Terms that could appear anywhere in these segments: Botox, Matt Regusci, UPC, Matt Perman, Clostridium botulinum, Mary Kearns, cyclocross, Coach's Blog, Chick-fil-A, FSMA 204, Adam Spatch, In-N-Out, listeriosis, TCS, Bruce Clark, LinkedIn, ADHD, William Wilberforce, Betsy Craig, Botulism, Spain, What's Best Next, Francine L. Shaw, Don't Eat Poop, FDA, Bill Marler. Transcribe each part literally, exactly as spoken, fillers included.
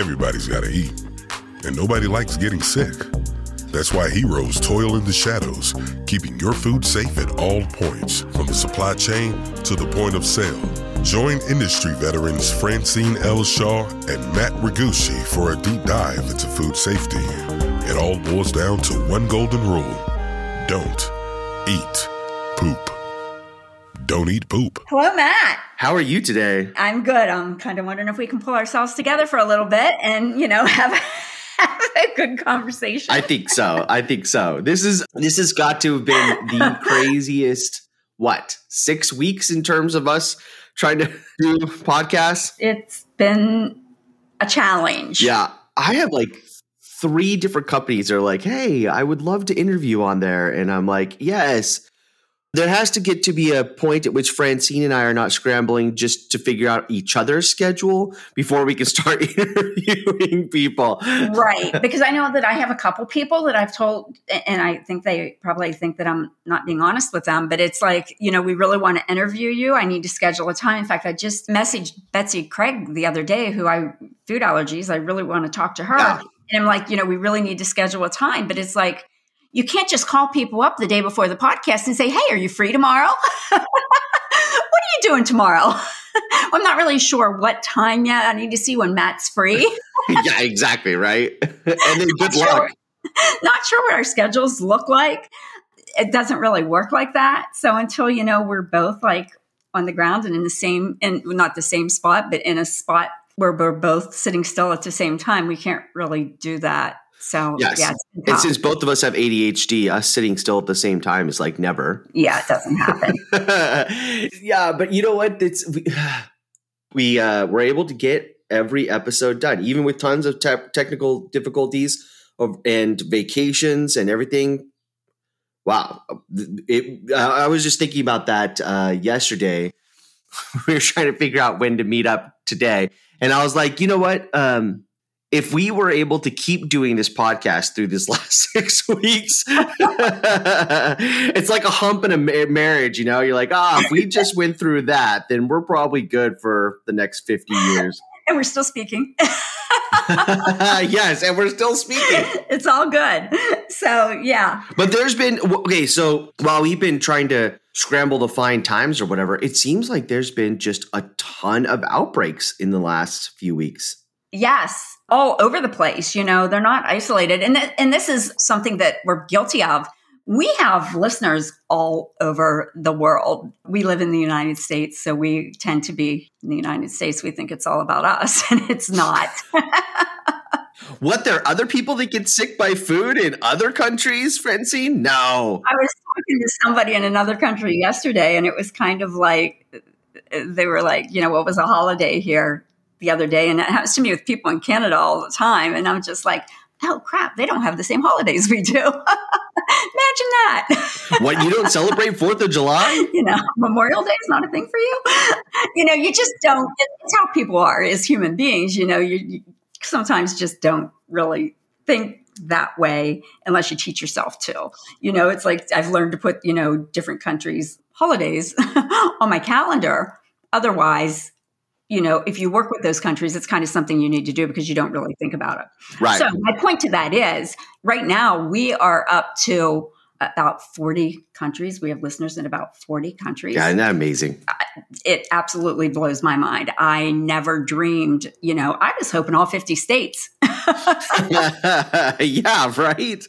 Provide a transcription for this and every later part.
Everybody's got to eat, and nobody likes getting sick. That's why heroes toil in the shadows, keeping your food safe at all points, from the supply chain to the point of sale. Join industry veterans Francine L. Shaw and Matt Regusci for a deep dive into food safety. It all boils down to one golden rule. Don't eat poop. Don't eat poop. Hello, Matt. How are you today? I'm good. I'm kind of wondering if we can pull ourselves together for a little bit and, you know, have a a good conversation. I think so. I think so. This is this has got to have been the craziest, what, six weeks in terms of us trying to do podcasts? It's been a challenge. Yeah. I have like three different companies that are like, hey, I would love to interview on there. And I'm like, yes. There has to get to be a point at which Francine and I are not scrambling just to figure out each other's schedule before we can start interviewing people. Right. Because I know that I have a couple people that I've told, and I think they probably think that I'm not being honest with them, but it's like, you know, we really want to interview you. I need to schedule a time. In fact, I just messaged Betsy Craig the other day, who I, food allergies, I really want to talk to her. Yeah. And I'm like, you know, we really need to schedule a time, but it's like, you can't just call people up the day before the podcast and say, hey, are you free tomorrow? What are you doing tomorrow? I'm not really sure what time yet. I need to see when Matt's free. Yeah, exactly. Right. And then good luck. Not sure what our schedules look like. It doesn't really work like that. So until, you know, we're both like on the ground and in the same, and not the same spot, but in a spot where we're both sitting still at the same time, we can't really do that. So yes. yeah, and since both of us have A D H D, us sitting still at the same time is like never. Yeah, it doesn't happen. Yeah, but you know what? It's we we uh, were able to get every episode done, even with tons of te- technical difficulties of, and vacations and everything. Wow, it, I was just thinking about that uh, yesterday. We were trying to figure out when to meet up today, and I was like, you know what? Um, If we were able to keep doing this podcast through this last six weeks, it's like a hump in a ma- marriage, you know? You're like, ah, oh, if we just went through that, then we're probably good for the next fifty years. And we're still speaking. Yes, and we're still speaking. It's all good. So, yeah. But there's been, okay, so while we've been trying to scramble to find times or whatever, it seems like there's been just a ton of outbreaks in the last few weeks. Yes, all over the place. You know, they're not isolated. And th- and this is something that we're guilty of. We have listeners all over the world. We live in the United States, so we tend to be in the United States. We think it's all about us, and it's not. What, there are other people that get sick by food in other countries, Francine? No. I was talking to somebody in another country yesterday, and it was kind of like, they were like, you know, what was a holiday here the other day, and that happens to me with people in Canada all the time, and I'm just like, oh crap, they don't have the same holidays we do. Imagine that. What, you don't celebrate fourth of July? You know, Memorial Day is not a thing for you. You know, you just don't. It's how people are as human beings. You know, you, you sometimes just don't really think that way unless you teach yourself to. You know, it's like I've learned to put, you know, different countries' holidays on my calendar. Otherwise, you know, if you work with those countries, it's kind of something you need to do because you don't really think about it. Right. So my point to that is right now we are up to about forty countries. We have listeners in about forty countries. Yeah, isn't that amazing? It absolutely blows my mind. I never dreamed, you know, I was hoping all fifty states. Yeah, right.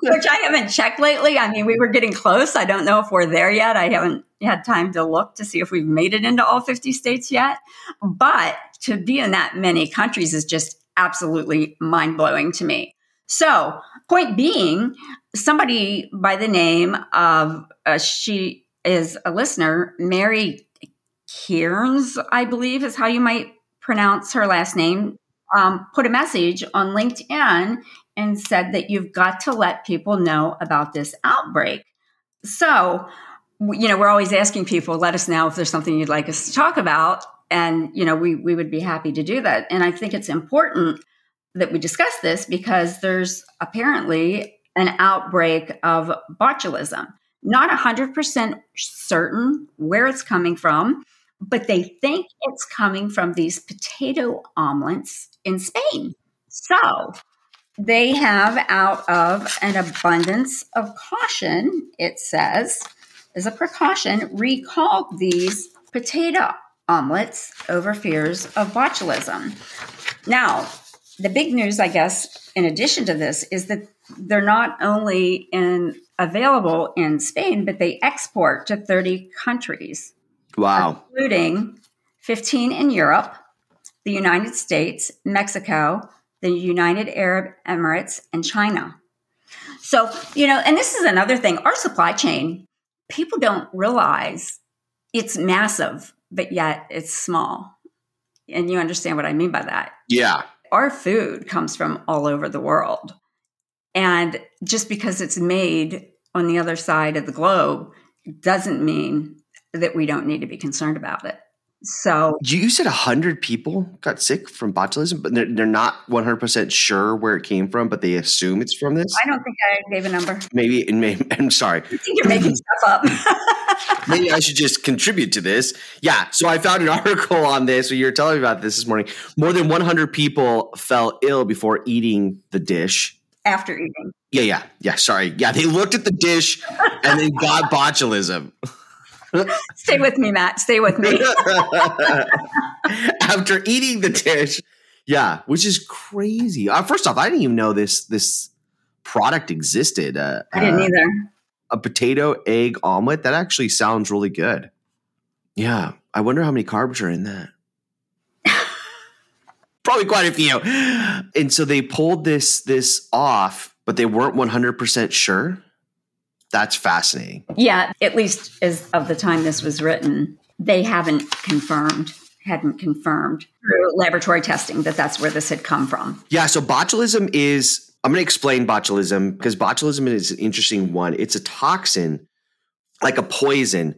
Which I haven't checked lately. I mean, we were getting close. I don't know if we're there yet. I haven't had time to look to see if we've made it into all fifty states yet. But to be in that many countries is just absolutely mind-blowing to me. So point being, somebody by the name of, uh, she is a listener, Mary Kearns, I believe is how you might pronounce her last name, um, put a message on LinkedIn and said that you've got to let people know about this outbreak. So, you know, we're always asking people, let us know if there's something you'd like us to talk about. And, you know, we we would be happy to do that. And I think it's important that we discuss this because there's apparently an outbreak of botulism. Not one hundred percent certain where it's coming from, but they think it's coming from these potato omelets in Spain. So they have, out of an abundance of caution, it says, as a precaution, recalled these potato omelets over fears of botulism. Now, the big news, I guess, in addition to this, is that they're not only in available in Spain, but they export to thirty countries. Wow. Including fifteen in Europe, the United States, Mexico, the United Arab Emirates, and China. So, you know, and this is another thing, our supply chain, people don't realize it's massive, but yet it's small. And you understand what I mean by that. Yeah. Our food comes from all over the world. And just because it's made on the other side of the globe doesn't mean that we don't need to be concerned about it. So you said one hundred people got sick from botulism, but they're, they're not one hundred percent sure where it came from, but they assume it's from this? I don't think I gave a number. Maybe, maybe I'm sorry. I think you're making stuff up. Maybe I should just contribute to this. Yeah, so I found an article on this, or you were telling me about this this morning. More than one hundred people fell ill before eating the dish. After eating. Yeah, yeah, yeah, sorry. Yeah, they looked at the dish and then got botulism. Stay with me, Matt. Stay with me. After eating the dish. Yeah, which is crazy. Uh, first off, I didn't even know this this product existed. Uh, I didn't uh, either. A potato egg omelet. That actually sounds really good. Yeah. I wonder how many carbs are in that. Probably quite a few. And so they pulled this this off, but they weren't one hundred percent sure. That's fascinating. Yeah, at least as of the time this was written, they haven't confirmed, hadn't confirmed through laboratory testing that that's where this had come from. Yeah, so botulism is, I'm going to explain botulism because botulism is an interesting one. It's a toxin, like a poison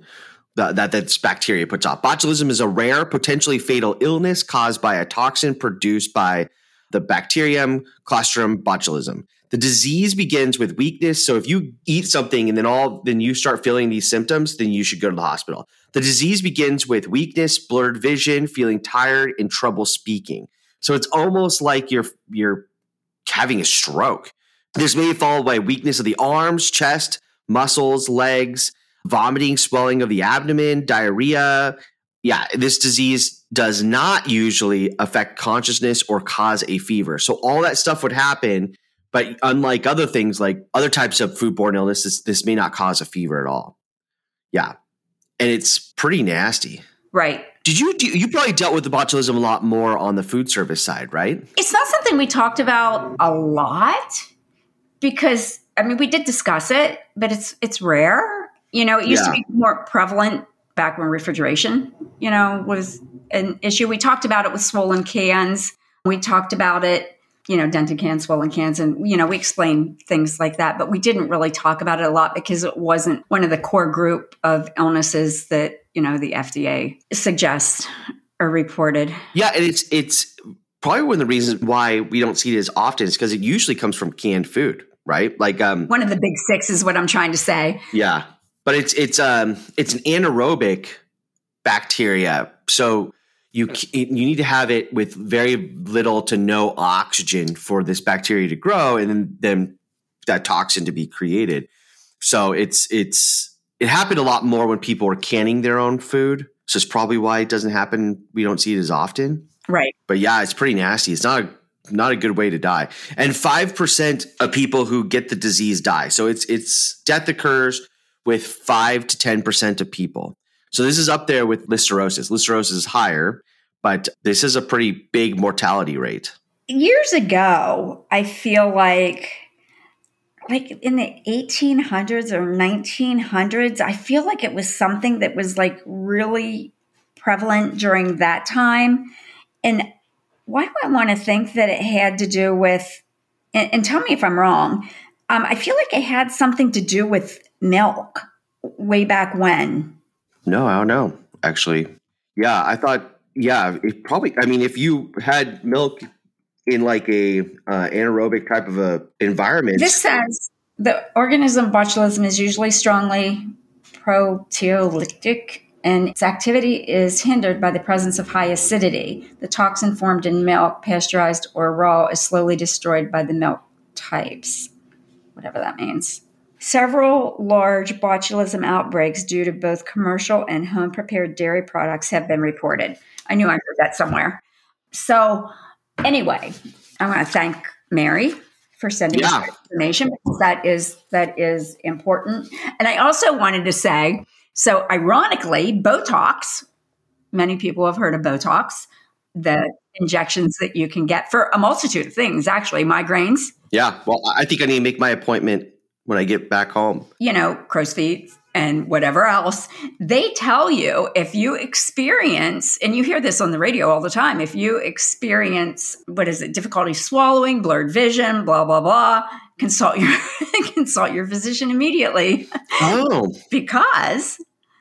that, that that's bacteria puts off. Botulism is a rare, potentially fatal illness caused by a toxin produced by the bacterium Clostridium botulinum. The disease begins with weakness. So if you eat something and then all, then you start feeling these symptoms, then you should go to the hospital. The disease begins with weakness, blurred vision, feeling tired, and trouble speaking. So it's almost like you're you're having a stroke. This may be followed by weakness of the arms, chest, muscles, legs, vomiting, swelling of the abdomen, diarrhea. Yeah, this disease does not usually affect consciousness or cause a fever. So all that stuff would happen. But unlike other things, like other types of foodborne illnesses, this may not cause a fever at all. Yeah. And it's pretty nasty. Right. Did you, do, you probably dealt with the botulism a lot more on the food service side, right? It's not something we talked about a lot because, I mean, we did discuss it, but it's, it's rare. You know, it used yeah. to be more prevalent back when refrigeration, you know, was an issue. We talked about it with swollen cans. We talked about it. You know, dented cans, swollen cans, and, you know, we explain things like that, but we didn't really talk about it a lot because it wasn't one of the core group of illnesses that, you know, the F D A suggests or reported. Yeah. And it's, it's probably one of the reasons why we don't see it as often is because it usually comes from canned food, right? Like, um, one of the big six is what I'm trying to say. Yeah. But it's, it's, um, it's an anaerobic bacteria. So, You you need to have it with very little to no oxygen for this bacteria to grow and then, then that toxin to be created. So it's it's it happened a lot more when people were canning their own food. So it's probably why it doesn't happen. We don't see it as often. Right. But yeah, it's pretty nasty. It's not a, not a good way to die. And five percent of people who get the disease die. So it's it's death occurs with five to ten percent of people. So this is up there with listeriosis. Listeriosis is higher, but this is a pretty big mortality rate. Years ago, I feel like, like in the eighteen hundreds or nineteen hundreds, I feel like it was something that was like really prevalent during that time. And why do I want to think that it had to do with, and, and tell me if I'm wrong, um, I feel like it had something to do with milk way back when. No, I don't know, actually. Yeah, I thought, yeah, it probably, I mean, if you had milk in like a uh, anaerobic type of a environment. This says the organism botulism is usually strongly proteolytic and its activity is hindered by the presence of high acidity. The toxin formed in milk, pasteurized or raw, is slowly destroyed by the milk types, whatever that means. Several large botulism outbreaks due to both commercial and home-prepared dairy products have been reported. I knew I heard that somewhere. So anyway, I want to thank Mary for sending yeah. us that information, because that is, that is important. And I also wanted to say, so ironically, Botox, many people have heard of Botox, the injections that you can get for a multitude of things, actually, migraines. Yeah, well, I think I need to make my appointment when I get back home. You know, crow's feet and whatever else. They tell you if you experience, and you hear this on the radio all the time, if you experience, what is it, difficulty swallowing, blurred vision, blah, blah, blah, consult your consult your physician immediately. Oh. Because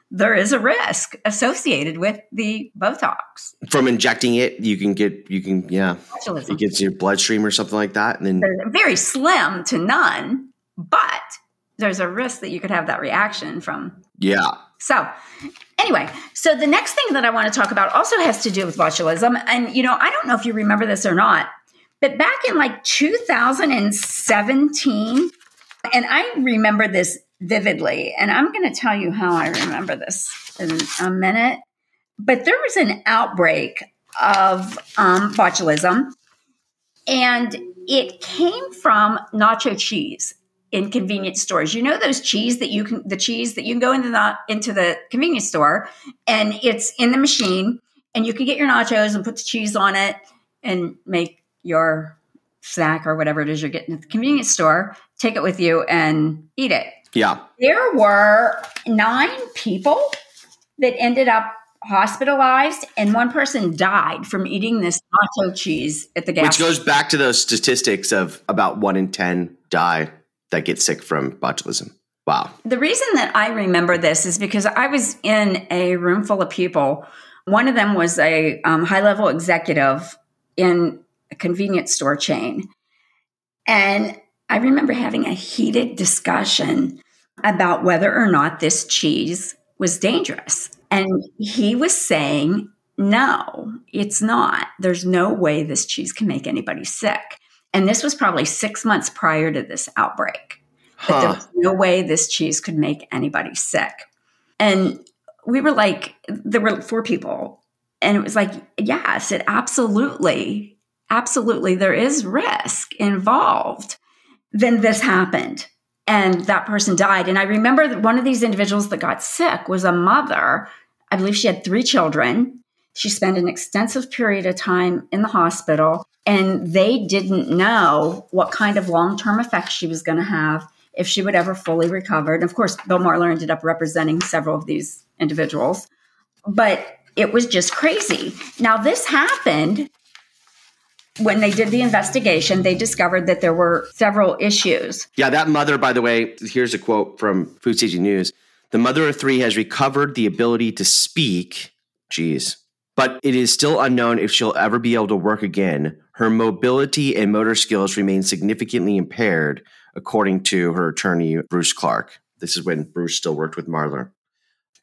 there is a risk associated with the Botox. From injecting it, you can get, you can, yeah. Botulism. It gets your bloodstream or something like that. And then They're very slim to none. But there's a risk that you could have that reaction from. Yeah. So anyway, so the next thing that I want to talk about also has to do with botulism. And, you know, I don't know if you remember this or not, but back in like two thousand seventeen, and I remember this vividly, and I'm going to tell you how I remember this in a minute, but there was an outbreak of um, botulism, and it came from nacho cheese in convenience stores. You know those cheese that you can, the cheese that you can go into the into the convenience store, and it's in the machine, and you can get your nachos and put the cheese on it and make your snack or whatever it is you're getting at the convenience store, take it with you and eat it. Yeah. There were nine people that ended up hospitalized, and one person died from eating this nacho cheese at the gas station. Which goes back to those statistics of about one in ten die that get sick from botulism. Wow. The reason that I remember this is because I was in a room full of people. One of them was a um, high-level executive in a convenience store chain. And I remember having a heated discussion about whether or not this cheese was dangerous. And he was saying, no, it's not. There's no way this cheese can make anybody sick. And this was probably six months prior to this outbreak. Huh. There was no way this cheese could make anybody sick. And we were like, there were four people. And it was like, yes, it absolutely, absolutely, there is risk involved. Then this happened. And that person died. And I remember that one of these individuals that got sick was a mother. I believe she had three children. She spent an extensive period of time in the hospital. And they didn't know what kind of long-term effects she was going to have, if she would ever fully recover. And of course, Bill Marler ended up representing several of these individuals. But it was just crazy. Now, this happened when they did the investigation. They discovered that there were several issues. Yeah, that mother, by the way, here's a quote from Food Safety News. The mother of three has recovered the ability to speak. Jeez. But it is still unknown if she'll ever be able to work again. Her mobility and motor skills remain significantly impaired, according to her attorney, Bruce Clark. This is when Bruce still worked with Marler.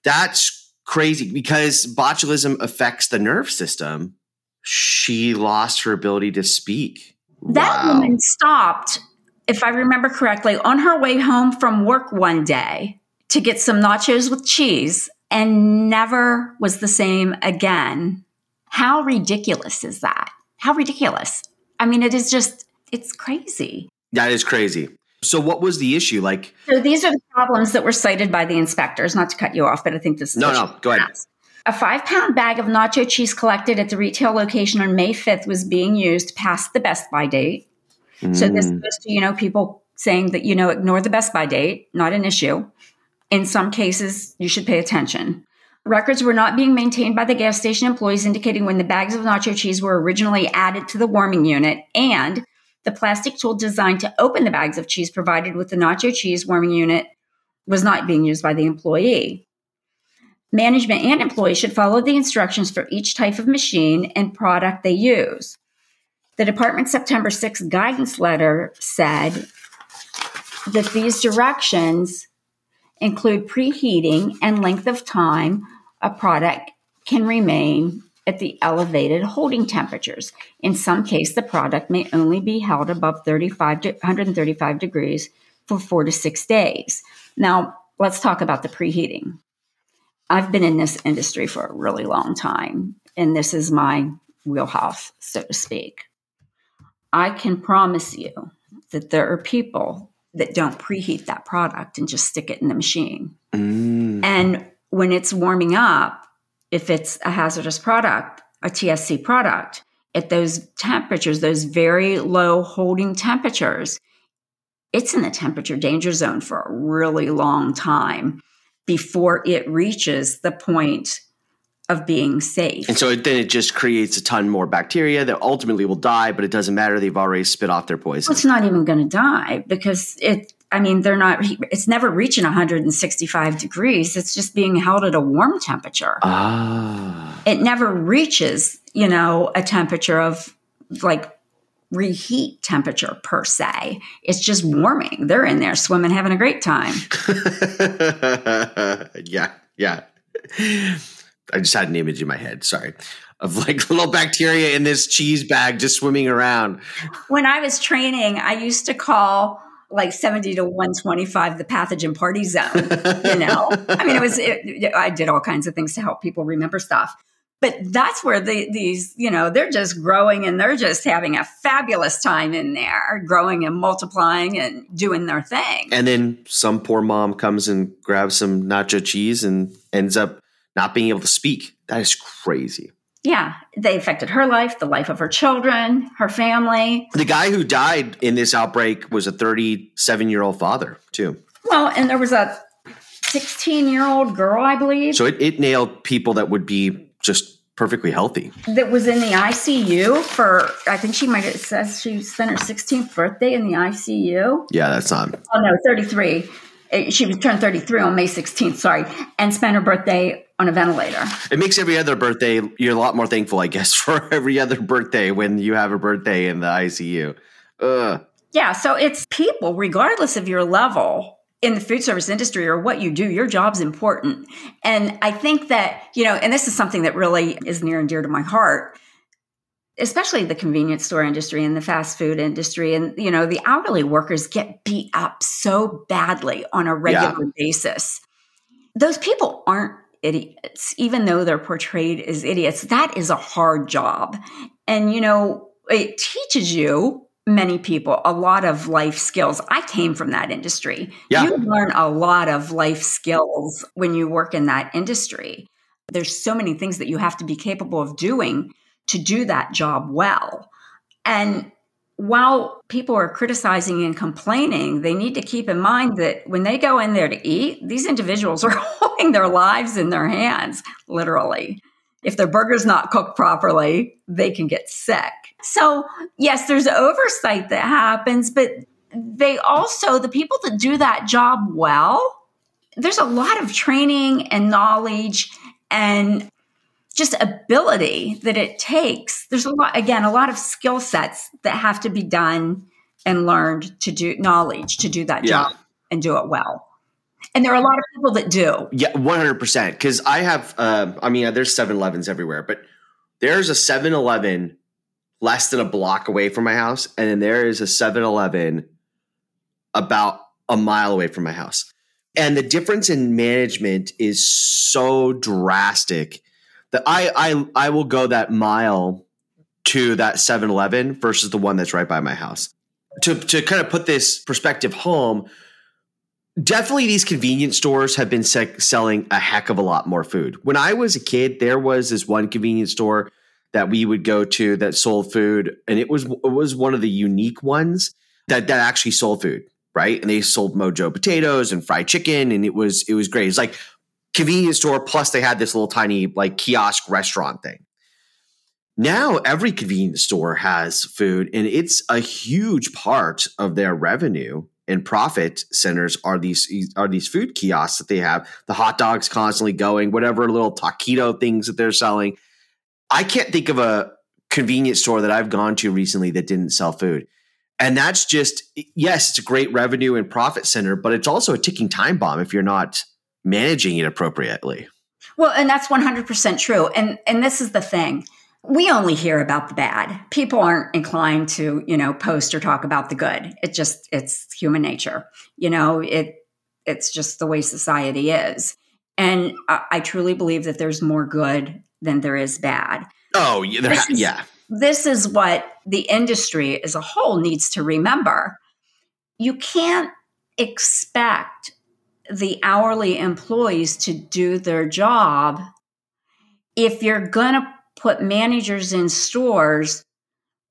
That's crazy, because botulism affects the nerve system. She lost her ability to speak. That wow. woman stopped, if I remember correctly, on her way home from work one day to get some nachos with cheese, and never was the same again. How ridiculous is that? How ridiculous. I mean, it is just, it's crazy. That is crazy. So what was the issue? Like, so these are the problems that were cited by the inspectors, not to cut you off, but I think this is. No, no, go ahead. A five pound bag of nacho cheese collected at the retail location on May fifth was being used past the Best Buy date. Mm. So this goes to, you know, people saying that, you know, ignore the Best Buy date, not an issue. In some cases, you should pay attention. Records were not being maintained by the gas station employees, indicating when the bags of nacho cheese were originally added to the warming unit, and the plastic tool designed to open the bags of cheese provided with the nacho cheese warming unit was not being used by the employee. Management and employees should follow the instructions for each type of machine and product they use. The department's September sixth guidance letter said that these directions include preheating and length of time a product can remain at the elevated holding temperatures. In some cases, the product may only be held above thirty-five to one thirty-five degrees for four to six days. Now, let's talk about the preheating. I've been in this industry for a really long time, and this is my wheelhouse, so to speak. I can promise you that there are people that don't preheat that product and just stick it in the machine. Mm. And when it's warming up, if it's a hazardous product, a T S C product, at those temperatures, those very low holding temperatures, it's in the temperature danger zone for a really long time before it reaches the point of being safe. And so it, then it just creates a ton more bacteria that ultimately will die, but it doesn't matter. They've already spit off their poison. Well, it's not even going to die because it, I mean, they're not, it's never reaching one sixty-five degrees. It's just being held at a warm temperature. Ah. It never reaches, you know, a temperature of like reheat temperature per se. It's just warming. They're in there swimming, having a great time. yeah. Yeah. I just had an image in my head, sorry, of like little bacteria in this cheese bag just swimming around. When I was training, I used to call like seventy to one twenty-five the pathogen party zone, you know? I mean, it was, it, I did all kinds of things to help people remember stuff. But that's where the, these, you know, they're just growing and they're just having a fabulous time in there, growing and multiplying and doing their thing. And then some poor mom comes and grabs some nacho cheese and ends up not being able to speak. That is crazy. Yeah. They affected her life, the life of her children, her family. The guy who died in this outbreak was a thirty-seven-year-old father, too. Well, and there was a sixteen-year-old girl, I believe. So it, it nailed people that would be just perfectly healthy. That was in the I C U for, I think she might, it says she spent her sixteenth birthday in the I C U. Yeah, that's not. Oh, no, thirty-three. She was turned thirty-three on May sixteenth, sorry, and spent her birthday on a ventilator. It makes every other birthday, you're a lot more thankful, I guess, for every other birthday when you have a birthday in the I C U. Ugh. Yeah, so it's people, regardless of your level in the food service industry or what you do, your job's important. And I think that, you know, and this is something that really is near and dear to my heart, especially the convenience store industry and the fast food industry. And, you know, the hourly workers get beat up so badly on a regular yeah. basis. Those people aren't idiots, even though they're portrayed as idiots. That is a hard job. And, you know, it teaches you, many people, a lot of life skills. I came from that industry. Yeah. You learn a lot of life skills when you work in that industry. There's so many things that you have to be capable of doing to do that job well. And while people are criticizing and complaining, they need to keep in mind that when they go in there to eat, these individuals are holding their lives in their hands, literally. If their burger's not cooked properly, they can get sick. So yes, there's oversight that happens, but they also, the people that do that job well, there's a lot of training and knowledge and just ability that it takes. There's a lot, again, a lot of skill sets that have to be done and learned to do knowledge, to do that yeah. job and do it well. And there are a lot of people that do. Yeah, one hundred percent. Because I have, um, I mean, there's seven elevens everywhere, but there's a seven eleven less than a block away from my house. And then there is a seven eleven about a mile away from my house. And the difference in management is so drastic. I, I I will go that mile to that seven eleven versus the one that's right by my house. To to kind of put this perspective home, definitely these convenience stores have been se- selling a heck of a lot more food. When I was a kid, there was this one convenience store that we would go to that sold food, and it was it was one of the unique ones that that actually sold food, right? And they sold Mojo potatoes and fried chicken, and it was it was great. It's like convenience store, plus they had this little tiny like kiosk restaurant thing. Now every convenience store has food, and it's a huge part of their revenue and profit centers are these are these food kiosks that they have. The hot dogs constantly going, whatever little taquito things that they're selling. I can't think of a convenience store that I've gone to recently that didn't sell food. And that's just, yes, it's a great revenue and profit center, but it's also a ticking time bomb if you're not managing it appropriately. Well, and that's one hundred percent true. And and this is the thing. We only hear about the bad. People aren't inclined to, you know, post or talk about the good. It just, it's human nature. You know, it it's just the way society is. And I, I truly believe that there's more good than there is bad. Oh, yeah. This is, yeah. This is what the industry as a whole needs to remember. You can't expect the hourly employees to do their job if you're going to put managers in stores,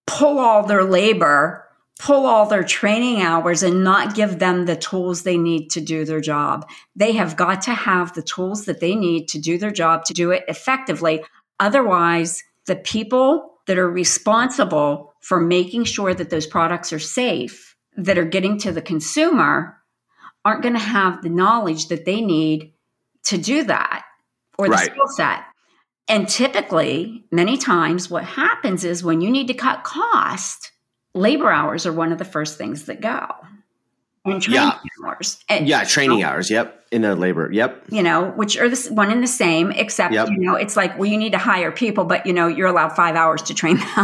pull all their labor, pull all their training hours, and not give them the tools they need to do their job. They have got to have the tools that they need to do their job, to do it effectively. Otherwise, the people that are responsible for making sure that those products are safe, that are getting to the consumer, aren't going to have the knowledge that they need to do that, or the right. skill set. And typically, many times, what happens is when you need to cut cost, labor hours are one of the first things that go. And training yeah. hours. And, yeah, training you know, hours. Yep. In a labor. Yep. You know, which are the, one in the same, except, yep. you know, it's like, well, you need to hire people, but, you know, you're allowed five hours to train them.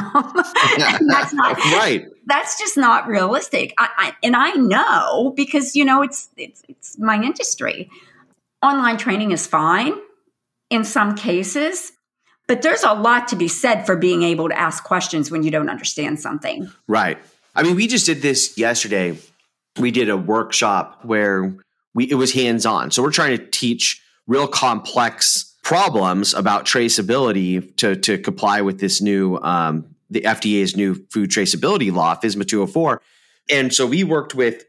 that's not right. That's just not realistic. I, I, and I know because, you know, it's, it's it's my industry. Online training is fine in some cases, but there's a lot to be said for being able to ask questions when you don't understand something. Right. I mean, we just did this yesterday. We did a workshop where we it was hands-on. So we're trying to teach real complex problems about traceability to, to comply with this new, um, the F D A's new food traceability law, F S M A two oh four. And so we worked with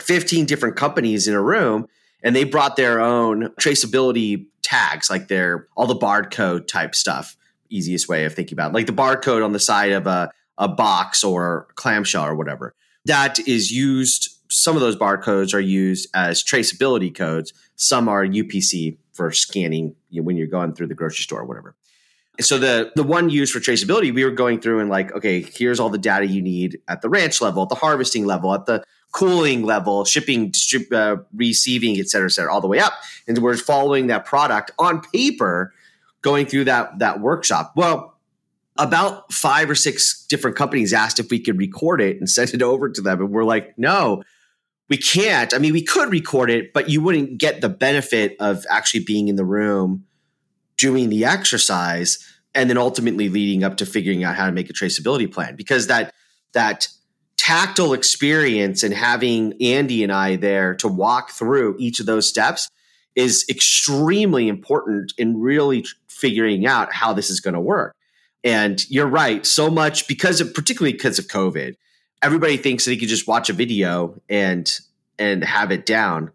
fifteen different companies in a room, and they brought their own traceability tags, like their all the barcode type stuff. Easiest way of thinking about it. Like the barcode on the side of a, a box or clamshell or whatever. That is used. Some of those barcodes are used as traceability codes. Some are U P C for scanning, you know, when you're going through the grocery store or whatever. So the the one used for traceability, we were going through and like, okay, here's all the data you need at the ranch level, at the harvesting level, at the cooling level, shipping, distrib- uh, receiving, et cetera, et cetera, all the way up. And we're following that product on paper, going through that that workshop. Well, about five or six different companies asked if we could record it and send it over to them. And we're like, no, we can't. I mean, we could record it, but you wouldn't get the benefit of actually being in the room doing the exercise and then ultimately leading up to figuring out how to make a traceability plan, because that that tactile experience and having Andy and I there to walk through each of those steps is extremely important in really figuring out how this is going to work. And you're right, so much because of, particularly because of COVID, everybody thinks that you can just watch a video and and have it down.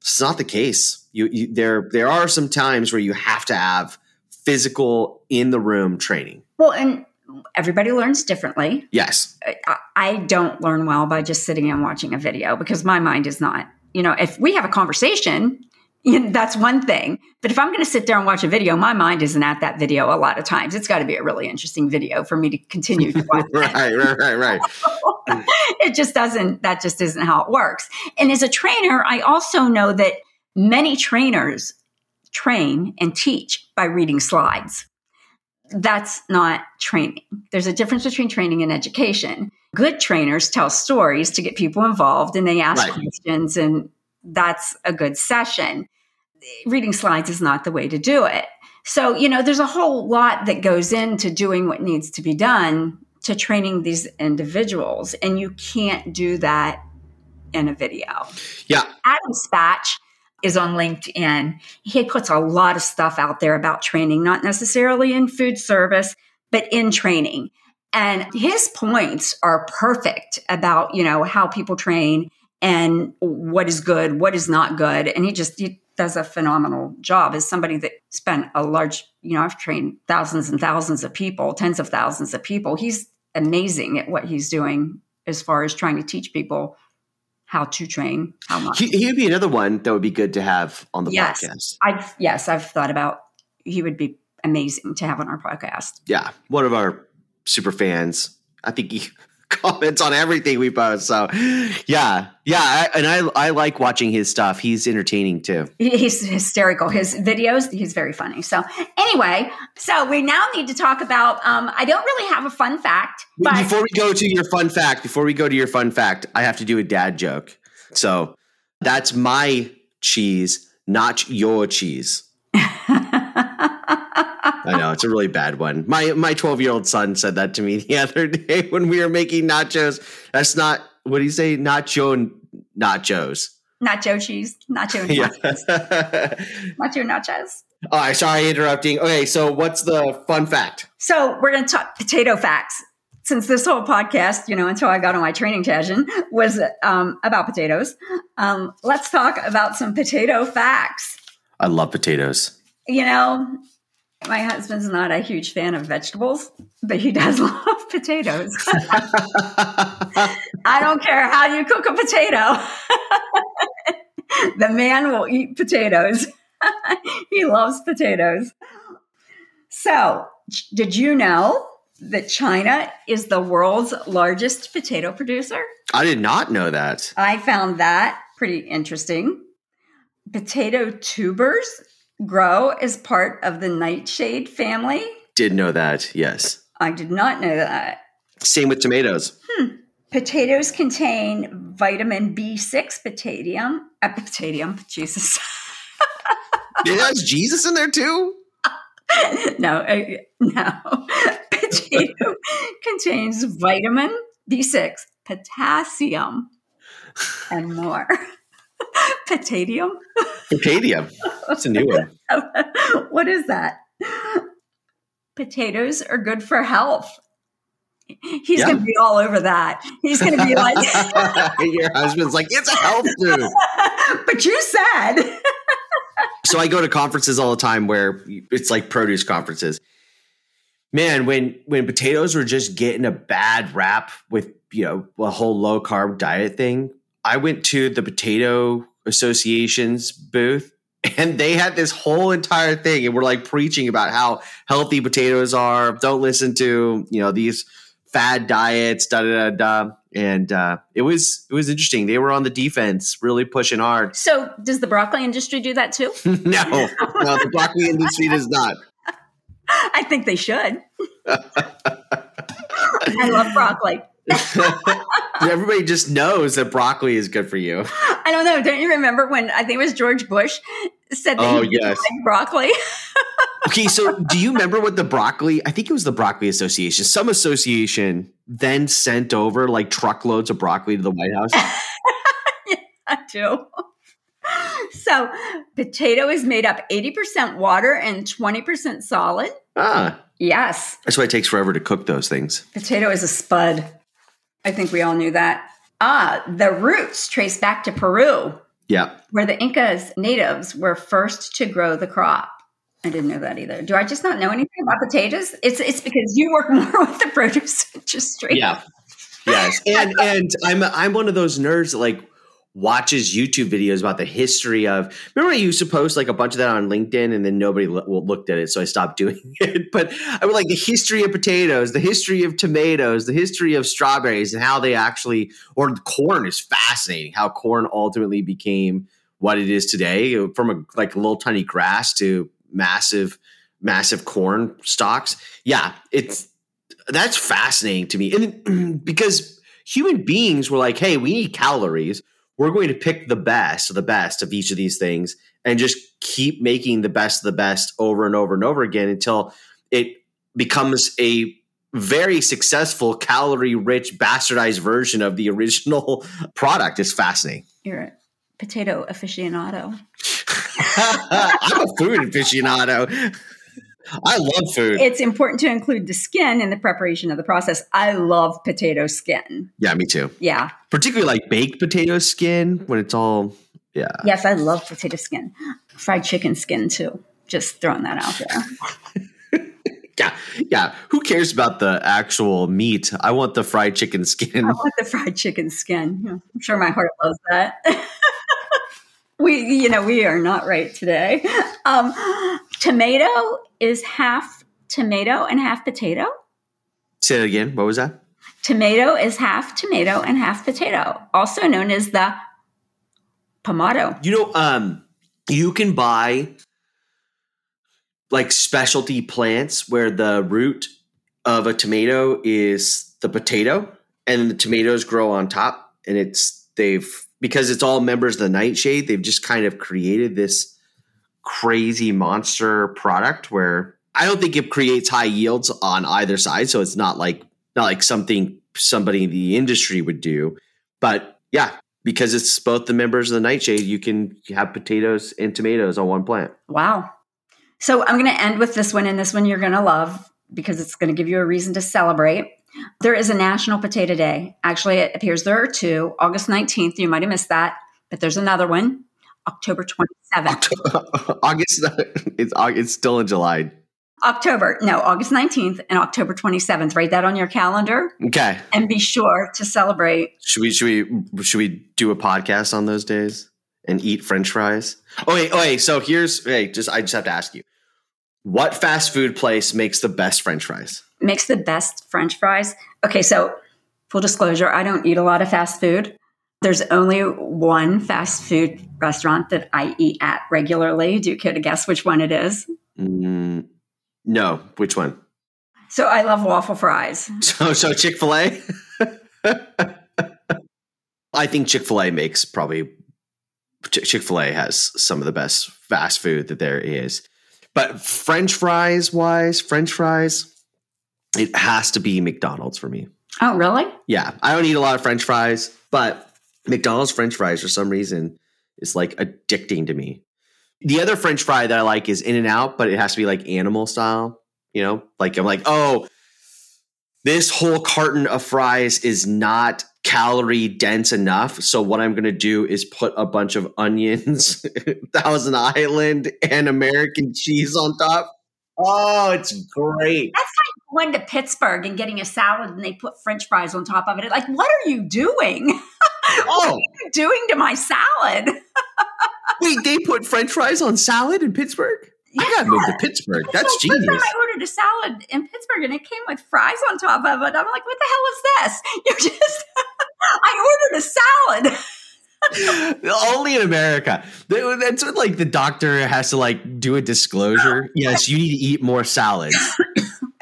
It's not the case. You, you there there are some times where you have to have physical in the room training. Well, and everybody learns differently. Yes, I, I don't learn well by just sitting and watching a video, because my mind is not. You know, if we have a conversation, you know, that's one thing. But if I'm going to sit there and watch a video, my mind isn't at that video a lot of times. It's got to be a really interesting video for me to continue to watch. right, right, right, right. It just doesn't, that just isn't how it works. And as a trainer, I also know that many trainers train and teach by reading slides. That's not training. There's a difference between training and education. Good trainers tell stories to get people involved, and they ask right. questions, and that's a good session. Reading slides is not the way to do it. So, you know, there's a whole lot that goes into doing what needs to be done to training these individuals. And you can't do that in a video. Yeah. Adam Spatch is on LinkedIn. He puts a lot of stuff out there about training, not necessarily in food service, but in training. And his points are perfect about, you know, how people train and what is good, what is not good. And he just, he does a phenomenal job as somebody that spent a large, you know, I've trained thousands and thousands of people, tens of thousands of people. He's amazing at what he's doing as far as trying to teach people how to train, how much. He, he'd be another one that would be good to have on the yes, podcast. I've, yes, I've thought about, he would be amazing to have on our podcast. Yeah, one of our super fans. I think he comments on everything we post. So yeah. Yeah. I, and I, I like watching his stuff. He's entertaining too. He's hysterical. His videos, he's very funny. So anyway, so we now need to talk about, um, I don't really have a fun fact. But before we go to your fun fact, before we go to your fun fact, I have to do a dad joke. So that's my cheese, not your cheese. I know, it's a really bad one. My my twelve-year-old son said that to me the other day when we were making nachos. That's not, what do you say? Nacho nachos. Nacho cheese. Nacho nachos. Yeah. Nacho nachos. All right, sorry interrupting. Okay, so what's the fun fact? So we're going to talk potato facts. Since this whole podcast, you know, until I got on my training tangent, was um, about potatoes. Um, let's talk about some potato facts. I love potatoes. You know, my husband's not a huge fan of vegetables, but he does love potatoes. I don't care how you cook a potato. The man will eat potatoes. He loves potatoes. So, did you know that China is the world's largest potato producer? I did not know that. I found that pretty interesting. Potato tubers grow as part of the nightshade family. Did know that, yes. I did not know that. Same with tomatoes. Hmm. Potatoes contain vitamin B six, potadium, uh, potadium, Jesus. There's Jesus in there too? No, uh, no. Potato contains vitamin B six, potassium, and more. Potadium? Potadium. That's a new one. What is that? Potatoes are good for health. He's yeah. going to be all over that. He's going to be like... Your husband's like, it's a health food. But you said... So I go to conferences all the time where it's like produce conferences. Man, when when potatoes were just getting a bad rap with, you know, a whole low-carb diet thing, I went to the Potato Association's booth and they had this whole entire thing and we're like preaching about how healthy potatoes are. Don't listen to, you know, these fad diets, da, da, da, da. And uh, it was it was interesting. They were on the defense, really pushing hard. So does the broccoli industry do that too? no, no, the broccoli industry does not. I think they should. I love broccoli. Everybody just knows that broccoli is good for you. I don't know. Don't you remember when I think it was George Bush said that oh, he yes. liked broccoli? Okay, so do you remember what the broccoli, I think it was the Broccoli Association, some association then sent over like truckloads of broccoli to the White House? Yeah, I do. So potato is made up eighty percent water and twenty percent solid. Ah. Yes. That's why it takes forever to cook those things. Potato is a spud. I think we all knew that. Ah, the roots trace back to Peru. Yeah. Where the Incas natives were first to grow the crop. I didn't know that either. Do I just not know anything about potatoes? It's it's because you work more with the produce industry. Yeah. Yes. And and I'm I'm one of those nerds that like watches YouTube videos about the history of, remember I used to post like a bunch of that on LinkedIn and then nobody l- looked at it. So I stopped doing it, but I would like the history of potatoes, the history of tomatoes, the history of strawberries and how they actually, or corn is fascinating, how corn ultimately became what it is today from a like a little tiny grass to massive, massive corn stalks. Yeah. It's, that's fascinating to me. And because human beings were like, hey, we need calories. We're going to pick the best of the best of each of these things and just keep making the best of the best over and over and over again until it becomes a very successful calorie-rich bastardized version of the original product. It's fascinating. You're a potato aficionado. I'm a food aficionado. I love food. It's important to include the skin in the preparation of the process. I love potato skin. Yeah, me too. Yeah. Particularly like baked potato skin when it's all, yeah. Yes, I love potato skin. Fried chicken skin too. Just throwing that out there. Yeah, yeah. Who cares about the actual meat? I want the fried chicken skin. I want the fried chicken skin. I'm sure my heart loves that. We, you know, we are not right today. Um, tomato is half tomato and half potato. Say that again. What was that? Tomato is half tomato and half potato, also known as the pomodoro. You know, um, you can buy like specialty plants where the root of a tomato is the potato and the tomatoes grow on top. And it's they've because it's all members of the nightshade, they've just kind of created this crazy monster product where I don't think it creates high yields on either side. So it's not like not like something somebody in the industry would do. But yeah, because it's both the members of the nightshade, you can have potatoes and tomatoes on one plant. Wow. So I'm going to end with this one, and this one you're going to love because it's going to give you a reason to celebrate. There is a National Potato Day. Actually, it appears there are two. August nineteenth, you might have missed that, but there's another one, October twenty-seventh. August, it's, it's still in July. October, no, August nineteenth and October twenty-seventh. Write that on your calendar. Okay. And be sure to celebrate. Should we, should we, should we do a podcast on those days and eat French fries? Oh, wait, oh, wait. So here's, hey, just, I just have to ask you, what fast food place makes the best French fries? Makes the best French fries. Okay. So full disclosure, I don't eat a lot of fast food. There's only one fast food restaurant that I eat at regularly. Do you care to guess which one it is? Mm. No, which one? So I love waffle fries. So so Chick-fil-A? I think Chick-fil-A makes probably Ch- Chick-fil-A has some of the best fast food that there is. But French fries wise, French fries, it has to be McDonald's for me. Oh, really? Yeah. I don't eat a lot of French fries, but McDonald's French fries for some reason is like addicting to me. The other French fry that I like is In-N-Out, but it has to be like animal style, you know, like I'm like, oh, this whole carton of fries is not calorie dense enough. So what I'm going to do is put a bunch of onions, Thousand Island and American cheese on top. Oh, it's great. That's like going to Pittsburgh and getting a salad and they put French fries on top of it. Like, what are you doing? What are you doing to my salad? Wait, they put French fries on salad in Pittsburgh? Yeah. I gotta move to Pittsburgh. That's so genius. First time I ordered a salad in Pittsburgh and it came with fries on top of it. I'm like, what the hell is this? You just, I ordered a salad. Only in America. That's what, like, the doctor has to, like, do a disclosure. Yes, you need to eat more salads.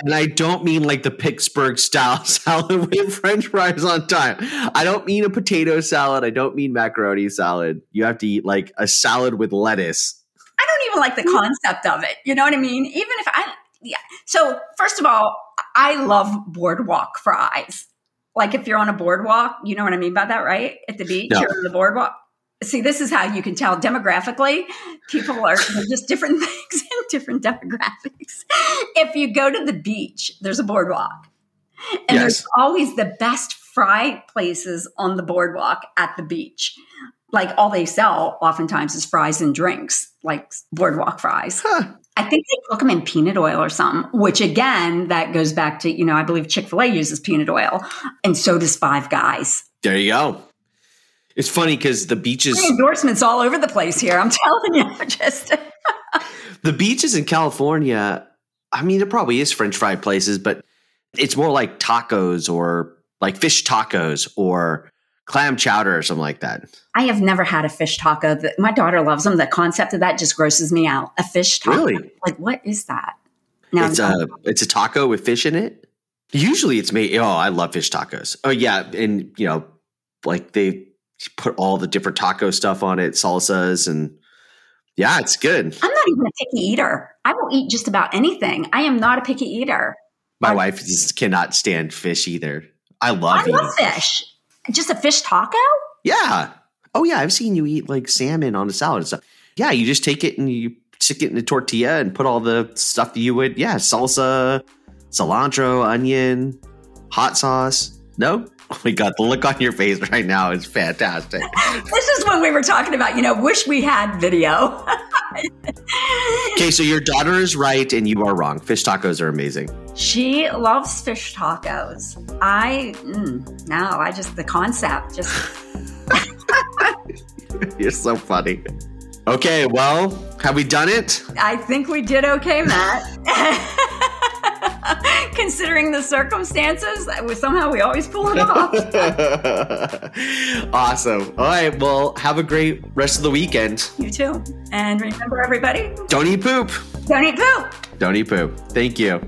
And I don't mean like the Pittsburgh style salad with French fries on top. I don't mean a potato salad. I don't mean macaroni salad. You have to eat like a salad with lettuce. I don't even like the concept of it. You know what I mean? Even if I, yeah. So first of all, I love boardwalk fries. Like if you're on a boardwalk, you know what I mean by that, right? At the beach, no. You're on the boardwalk. See, this is how you can tell demographically, people are just different things in different demographics. If you go to the beach, there's a boardwalk. And yes. There's always the best fry places on the boardwalk at the beach. Like all they sell oftentimes is fries and drinks, like boardwalk fries. Huh. I think they cook them in peanut oil or something, which again, that goes back to, you know, I believe Chick-fil-A uses peanut oil and so does Five Guys. There you go. It's funny because the beaches... There's endorsements all over the place here. I'm telling you. Just the beaches in California, I mean, there probably is French fry places, but it's more like tacos or like fish tacos or clam chowder or something like that. I have never had a fish taco. My daughter loves them. The concept of that just grosses me out. A fish taco. Really? Like, what is that? Now it's, a, it's a taco with fish in it. Usually it's made... Oh, I love fish tacos. Oh, yeah. And, you know, like they... put all the different taco stuff on it, salsas, and yeah, it's good. I'm not even a picky eater. I will eat just about anything. I am not a picky eater. My um, wife just cannot stand fish either. I love I love fish. fish. Just a fish taco? Yeah. Oh yeah, I've seen you eat like salmon on a salad and stuff. Yeah, you just take it and you stick it in a tortilla and put all the stuff that you would, yeah, salsa, cilantro, onion, hot sauce. No? Oh my God, the look on your face right now is fantastic. This is when we were talking about, you know, wish we had video. Okay, so your daughter is right and you are wrong. Fish tacos are amazing. She loves fish tacos. I, mm, no, I just, the concept just. You're so funny. Okay, well, have we done it? I think we did okay, Matt. considering the circumstances, somehow we always pull it off. Awesome. All right. Well, have a great rest of the weekend. You too. And remember, everybody, don't eat poop. Don't eat poop. Don't eat poop. Thank you.